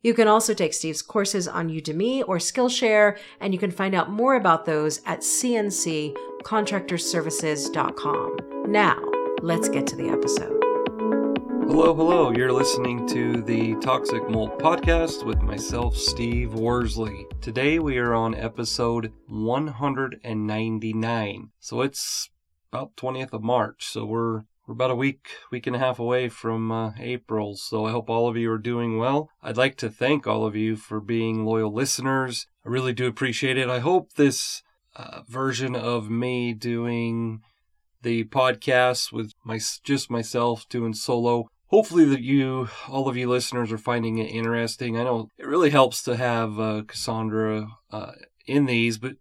You can also take Steve's courses on Udemy or Skillshare, and you can find out more about those at CNCContractorServices.com. Now, let's get to the episode. Hello. You're listening to the Toxic Mold Podcast with myself, Steve Worsley. Today we are on episode 199. So it's about 20th of March, so we're about a week and a half away from April, so I hope all of you are doing well. I'd like to thank all of you for being loyal listeners. I really do appreciate it. I hope this version of me doing the podcast with myself doing solo, hopefully that all of you listeners are finding it interesting. I know it really helps to have Cassandra in these, but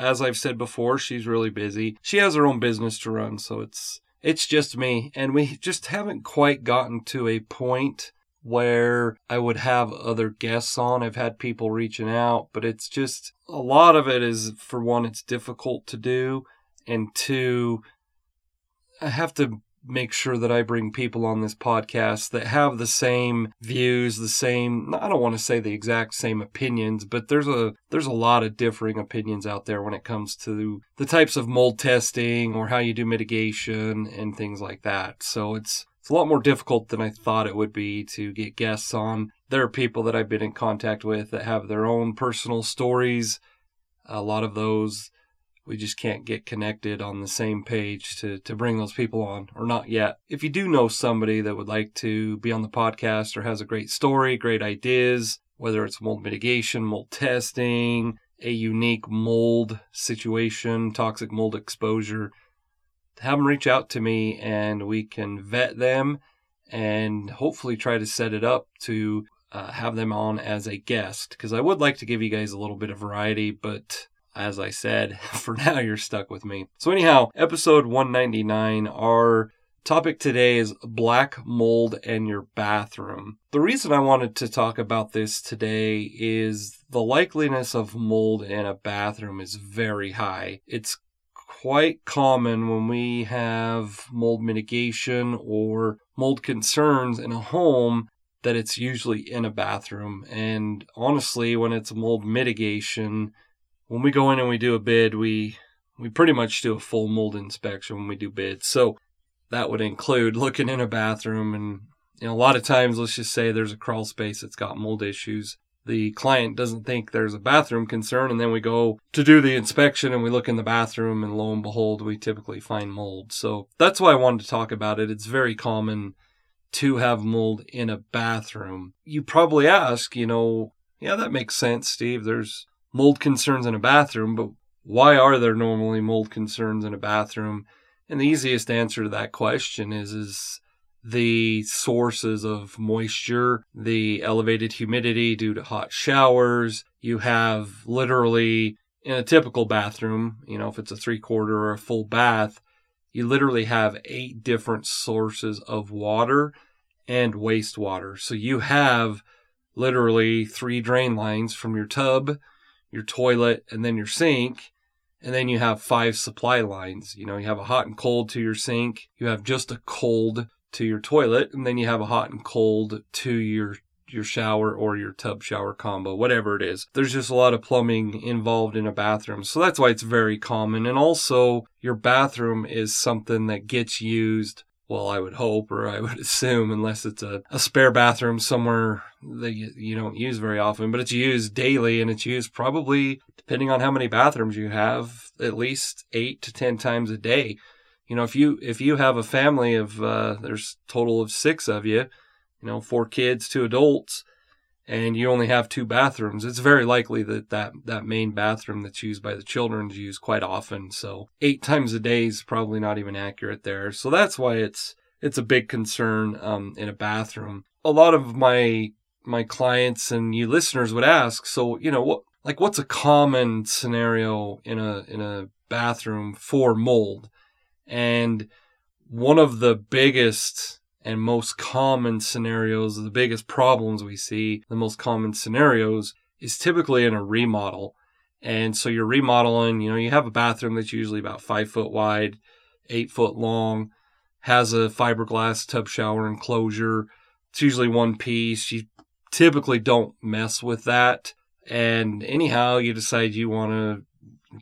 as I've said before, she's really busy. She has her own business to run, so it's just me, and we just haven't quite gotten to a point where I would have other guests on. I've had people reaching out, but it's just, a lot of it is, for one, it's difficult to do, and two, I have to make sure that I bring people on this podcast that have the same views, I don't want to say the exact same opinions, but there's a lot of differing opinions out there when it comes to the types of mold testing or how you do mitigation and things like that. So it's a lot more difficult than I thought it would be to get guests on. There are people that I've been in contact with that have their own personal stories. A lot of those we just can't get connected on the same page to bring those people on, or not yet. If you do know somebody that would like to be on the podcast or has a great story, great ideas, whether it's mold mitigation, mold testing, a unique mold situation, toxic mold exposure, have them reach out to me and we can vet them and hopefully try to set it up to have them on as a guest, because I would like to give you guys a little bit of variety, but as I said, for now, you're stuck with me. So anyhow, episode 199, our topic today is black mold and your bathroom. The reason I wanted to talk about this today is the likeliness of mold in a bathroom is very high. It's quite common when we have mold mitigation or mold concerns in a home that it's usually in a bathroom. And honestly, when it's mold mitigation, when we go in and we do a bid, we pretty much do a full mold inspection when we do bids. So that would include looking in a bathroom, and a lot of times, let's just say there's a crawl space that's got mold issues. The client doesn't think there's a bathroom concern, and then we go to do the inspection and we look in the bathroom, and lo and behold, we typically find mold. So that's why I wanted to talk about it. It's very common to have mold in a bathroom. You probably ask, yeah, that makes sense, Steve. There's mold concerns in a bathroom, but why are there normally mold concerns in a bathroom? And the easiest answer to that question is the sources of moisture, the elevated humidity due to hot showers. You have literally, in a typical bathroom, you know, if it's a 3/4 or a full bath, you literally have 8 different sources of water and wastewater. So you have literally 3 drain lines from your tub, your toilet, and then your sink. And then you have 5 supply lines. You know, you have a hot and cold to your sink. You have just a cold to your toilet. And then you have a hot and cold to your shower or your tub shower combo, whatever it is. There's just a lot of plumbing involved in a bathroom. So that's why it's very common. And also, your bathroom is something that gets used, well, I would hope, or I would assume, unless it's a spare bathroom somewhere that you don't use very often, but it's used daily, and it's used probably, depending on how many bathrooms you have, at least 8 to 10 times a day. You know, if you have a family of, there's a total of 6 of you, you know, 4 kids, 2 adults, and you only have 2 bathrooms, it's very likely that main bathroom that's used by the children is used quite often. So 8 times a day is probably not even accurate there. So that's why it's a big concern in a bathroom. A lot of my clients and you listeners would ask, so, you know, what's a common scenario in a bathroom for mold? And one of the biggest and most common scenarios, the biggest problems we see, the most common scenarios, is typically in a remodel. And so you're remodeling, you know, you have a bathroom that's usually about 5 foot wide, 8 foot long, has a fiberglass tub shower enclosure. It's usually one piece. You typically don't mess with that. And anyhow, you decide you want to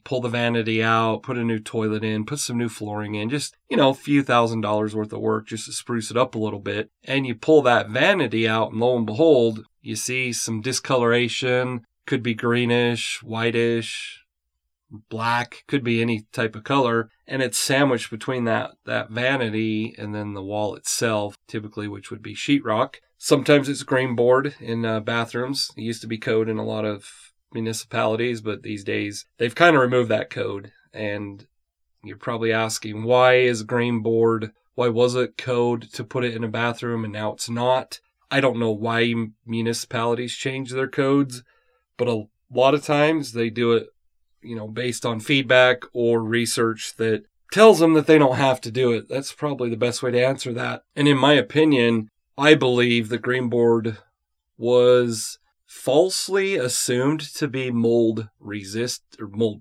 pull the vanity out, put a new toilet in, put some new flooring in, just, you know, a few $1,000s worth of work just to spruce it up a little bit. And you pull that vanity out, and lo and behold, you see some discoloration. Could be greenish, whitish, black, could be any type of color. And it's sandwiched between that vanity and then the wall itself, typically, which would be sheetrock. Sometimes it's green board in bathrooms. It used to be code in a lot of municipalities, but these days they've kind of removed that code. And you're probably asking, why was it code to put it in a bathroom and now it's not? I don't know why municipalities change their codes, but a lot of times they do it, you know, based on feedback or research that tells them that they don't have to do it. That's probably the best way to answer that. And in my opinion, I believe the green board was falsely assumed to be mold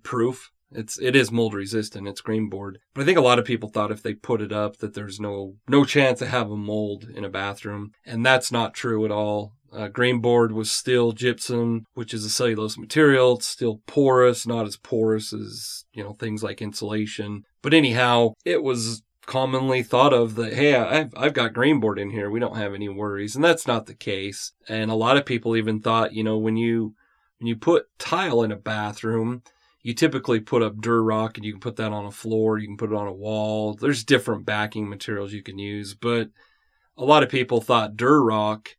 proof. It is mold resistant. It's green board, but I think a lot of people thought if they put it up that there's no chance to have a mold in a bathroom, and that's not true at all. Green board was still gypsum, which is a cellulose material. It's still porous, not as porous as, you know, things like insulation. But anyhow, it was commonly thought of that, hey, I've got green board in here, we don't have any worries, and that's not the case. And a lot of people even thought, you know, when you put tile in a bathroom, you typically put up Durrock, and you can put that on a floor, you can put it on a wall. There's different backing materials you can use, but a lot of people thought Durrock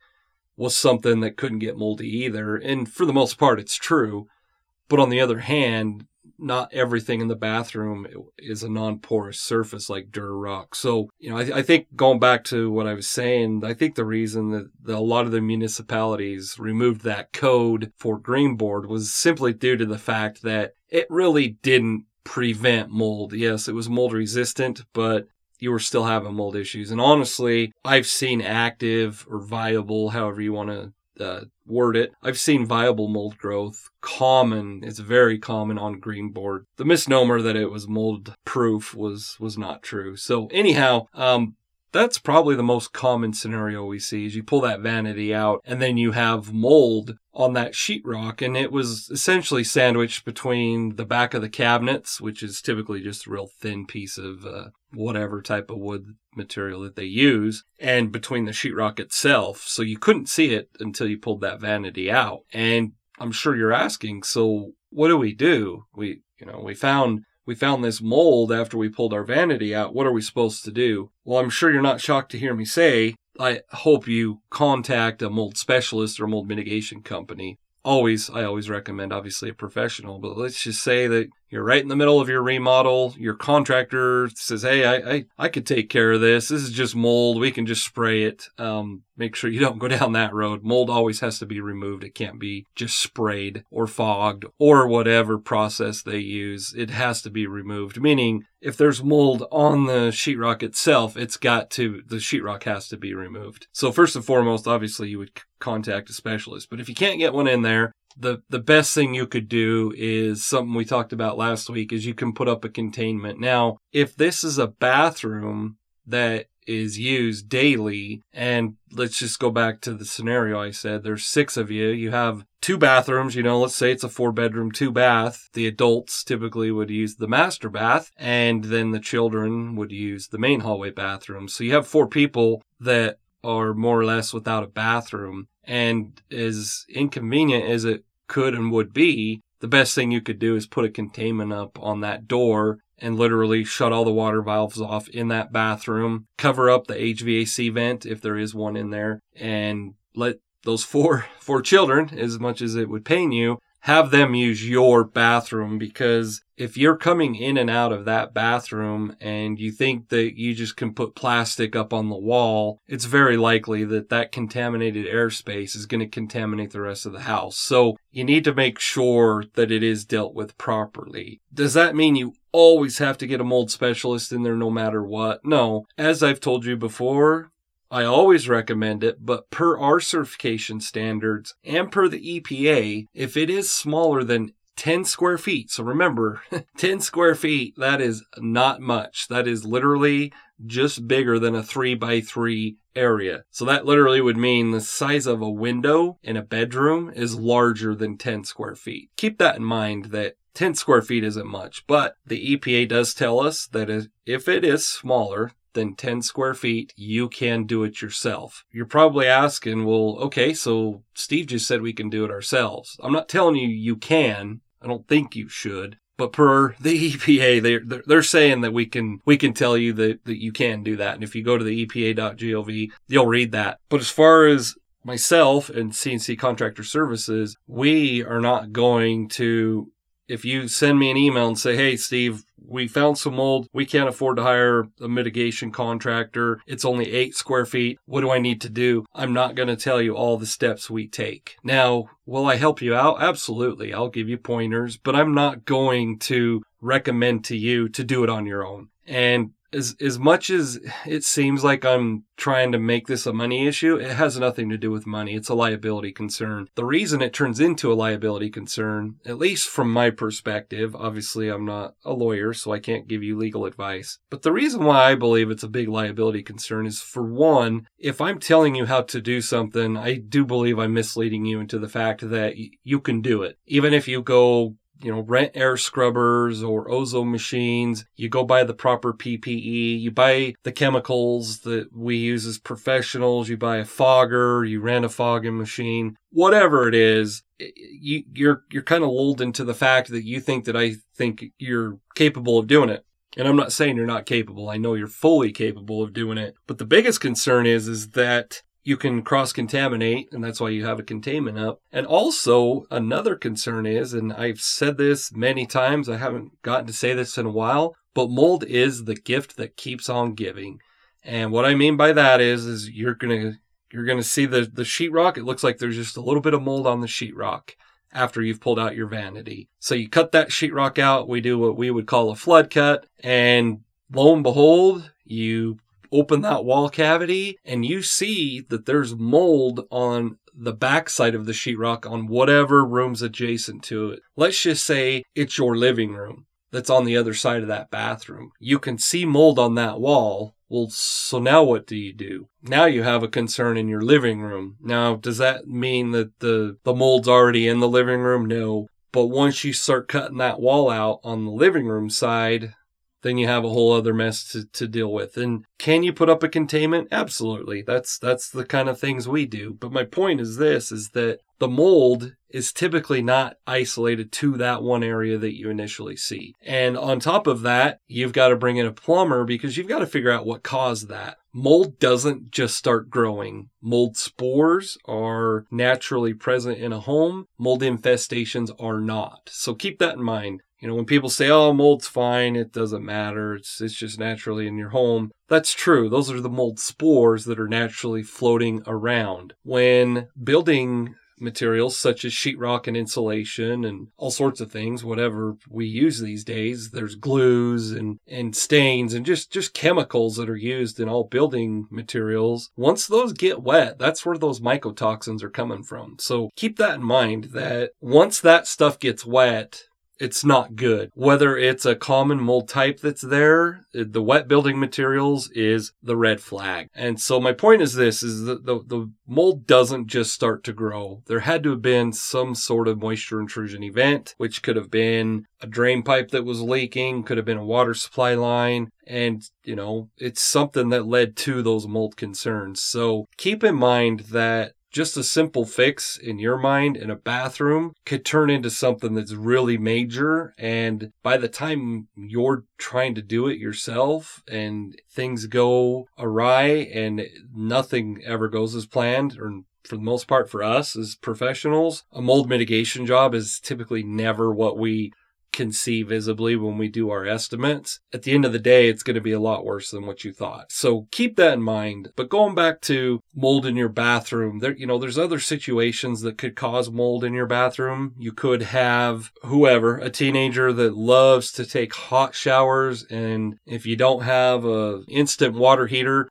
was something that couldn't get moldy either, and for the most part, it's true. But on the other hand, not everything in the bathroom is a non-porous surface like Durrock. So, you know, I think going back to what I was saying, I think the reason that a lot of the municipalities removed that code for green board was simply due to the fact that it really didn't prevent mold. Yes, it was mold resistant, but you were still having mold issues. And honestly, I've seen active or viable, however you want to word it, I've seen viable mold growth common. It's very common on green board. The misnomer that it was mold proof was not true. So anyhow, that's probably the most common scenario we see is you pull that vanity out and then you have mold on that sheetrock, and it was essentially sandwiched between the back of the cabinets, which is typically just a real thin piece of whatever type of wood material that they use, and between the sheetrock itself. So you couldn't see it until you pulled that vanity out. And I'm sure you're asking, so what do? We found this mold after we pulled our vanity out. What are we supposed to do? Well, I'm sure you're not shocked to hear me say, I hope you contact a mold specialist or mold mitigation company. I always recommend, obviously, a professional, but let's just say that You're right in the middle of your remodel. Your contractor says, hey, I could take care of this. This is just mold. We can just spray it. Make sure you don't go down that road. Mold always has to be removed. It can't be just sprayed or fogged or whatever process they use. It has to be removed, meaning if there's mold on the sheetrock itself, the sheetrock has to be removed. So first and foremost, obviously you would contact a specialist, but if you can't get one in there, the best thing you could do is something we talked about last week is you can put up a containment. Now, if this is a bathroom that is used daily, and let's just go back to the scenario I said, there's 6 of you, you have 2 bathrooms, let's say it's a 4-bedroom, 2-bath. The adults typically would use the master bath, and then the children would use the main hallway bathroom. So you have 4 people that are more or less without a bathroom. And as inconvenient as it could and would be, the best thing you could do is put a containment up on that door and literally shut all the water valves off in that bathroom, cover up the HVAC vent if there is one in there, and let those four children, as much as it would pain you, have them use your bathroom. Because if you're coming in and out of that bathroom and you think that you just can put plastic up on the wall, it's very likely that that contaminated airspace is going to contaminate the rest of the house. So you need to make sure that it is dealt with properly. Does that mean you always have to get a mold specialist in there no matter what? No. As I've told you before, I always recommend it, but per our certification standards and per the EPA, if it is smaller than 10 square feet, so remember, 10 square feet, that is not much. That is literally just bigger than a 3x3 area. So that literally would mean the size of a window in a bedroom is larger than 10 square feet. Keep that in mind that 10 square feet isn't much, but the EPA does tell us that if it is smaller than 10 square feet, you can do it yourself. You're probably asking, well, okay, so Steve just said we can do it ourselves. I'm not telling you you can. I don't think you should. But per the EPA, they're saying that we can tell you that you can do that. And if you go to the epa.gov, you'll read that. But as far as myself and CNC Contractor Services, we are not going to... If you send me an email and say, hey, Steve, we found some mold. We can't afford to hire a mitigation contractor. It's only 8 square feet. What do I need to do? I'm not going to tell you all the steps we take. Now, will I help you out? Absolutely. I'll give you pointers, but I'm not going to recommend to you to do it on your own. And as much as it seems like I'm trying to make this a money issue, it has nothing to do with money. It's a liability concern. The reason it turns into a liability concern, at least from my perspective, obviously I'm not a lawyer, so I can't give you legal advice. But the reason why I believe it's a big liability concern is, for one, if I'm telling you how to do something, I do believe I'm misleading you into the fact that you can do it. Even if you go... rent air scrubbers or ozone machines, you go buy the proper PPE, you buy the chemicals that we use as professionals, you buy a fogger, you rent a fogging machine, whatever it is, you're kind of lulled into the fact that you think that I think you're capable of doing it. And I'm not saying you're not capable. I know you're fully capable of doing it. But the biggest concern is that you can cross-contaminate, and that's why you have a containment up. And also, another concern is, and I've said this many times, I haven't gotten to say this in a while, but mold is the gift that keeps on giving. And what I mean by that is you're gonna see the sheetrock. It looks like there's just a little bit of mold on the sheetrock after you've pulled out your vanity. So you cut that sheetrock out. We do what we would call a flood cut, and lo and behold, you open that wall cavity and you see that there's mold on the backside of the sheetrock on whatever room's adjacent to it. Let's just say it's your living room that's on the other side of that bathroom. You can see mold on that wall. Well, so now what do? Now you have a concern in your living room. Now, does that mean that the mold's already in the living room? No. But once you start cutting that wall out on the living room side, then you have a whole other mess to deal with. And can you put up a containment? Absolutely. That's the kind of things we do. But my point is this, is that the mold is typically not isolated to that one area that you initially see. And on top of that, you've got to bring in a plumber because you've got to figure out what caused that. Mold doesn't just start growing. Mold spores are naturally present in a home. Mold infestations are not. So keep that in mind. You know, when people say, oh, mold's fine, it doesn't matter, it's just naturally in your home. That's true. Those are the mold spores that are naturally floating around. When building materials such as sheetrock and insulation and all sorts of things, whatever we use these days, there's glues and stains and just chemicals that are used in all building materials. Once those get wet, that's where those mycotoxins are coming from. So keep that in mind, that once that stuff gets wet, it's not good. Whether it's a common mold type that's there, the wet building materials is the red flag. And so my point is this, is that the mold doesn't just start to grow. There had to have been some sort of moisture intrusion event, which could have been a drain pipe that was leaking, could have been a water supply line. And, you know, it's something that led to those mold concerns. So keep in mind that just a simple fix in your mind in a bathroom could turn into something that's really major. And by the time you're trying to do it yourself and things go awry and nothing ever goes as planned, or for the most part for us as professionals, a mold mitigation job is typically never what we can see visibly when we do our estimates. At the end of the day, it's going to be a lot worse than what you thought. So keep that in mind. But going back to mold in your bathroom, there, you know, there's other situations that could cause mold in your bathroom. You could have whoever, a teenager that loves to take hot showers, and if you don't have an instant water heater,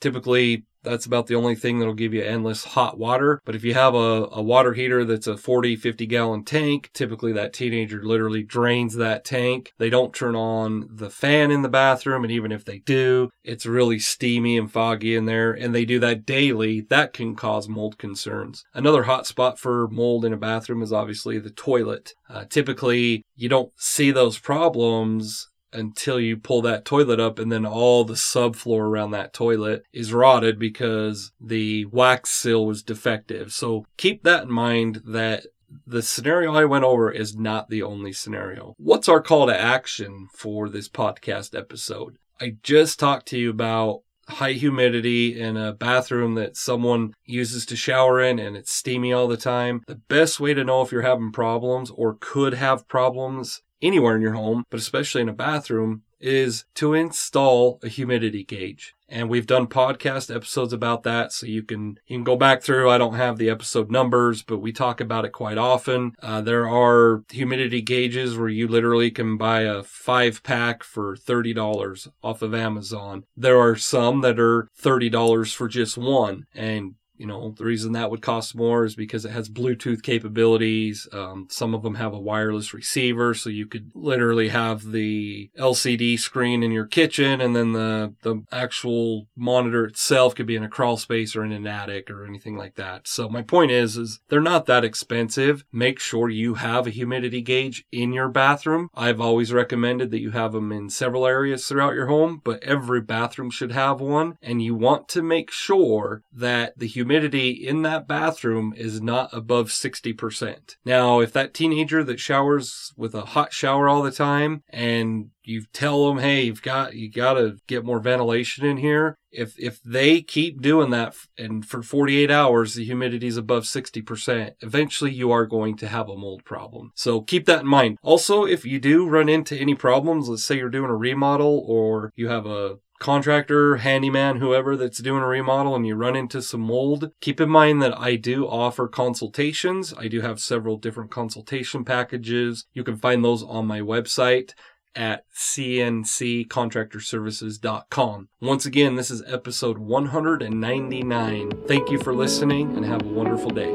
typically that's about the only thing that'll give you endless hot water. But if you have a water heater that's a 40-50 gallon tank, typically that teenager literally drains that tank. They don't turn on the fan in the bathroom, and even if they do, it's really steamy and foggy in there, and they do that daily. That can cause mold concerns. Another hot spot for mold in a bathroom is obviously the toilet. Typically, you don't see those problems until you pull that toilet up, and then all the subfloor around that toilet is rotted because the wax seal was defective. So keep that in mind, that the scenario I went over is not the only scenario. What's our call to action for this podcast episode? I just talked to you about high humidity in a bathroom that someone uses to shower in and it's steamy all the time. The best way to know if you're having problems or could have problems anywhere in your home, but especially in a bathroom, is to install a humidity gauge. And we've done podcast episodes about that, so you can go back through. I don't have the episode numbers, but we talk about it quite often. There are humidity gauges where you literally can buy a 5-pack for $30 off of Amazon. There are some that are $30 for just one, and you know, the reason that would cost more is because it has Bluetooth capabilities. Some of them have a wireless receiver, so you could literally have the LCD screen in your kitchen, and then the actual monitor itself could be in a crawl space or in an attic or anything like that. So my point is they're not that expensive. Make sure you have a humidity gauge in your bathroom. I've always recommended that you have them in several areas throughout your home, but every bathroom should have one, and you want to make sure that the humidity in that bathroom is not above 60%. Now, if that teenager that showers with a hot shower all the time, and you tell them, hey, you got to get more ventilation in here. If they keep doing that, and for 48 hours, the humidity is above 60%, eventually you are going to have a mold problem. So keep that in mind. Also, if you do run into any problems, let's say you're doing a remodel, or you have a contractor, handyman, whoever that's doing a remodel, and you run into some mold, keep in mind that I do offer consultations. I do have several different consultation packages. You can find those on my website at cnccontractorservices.com. Once again, this is episode 199. Thank you for listening, and have a wonderful day.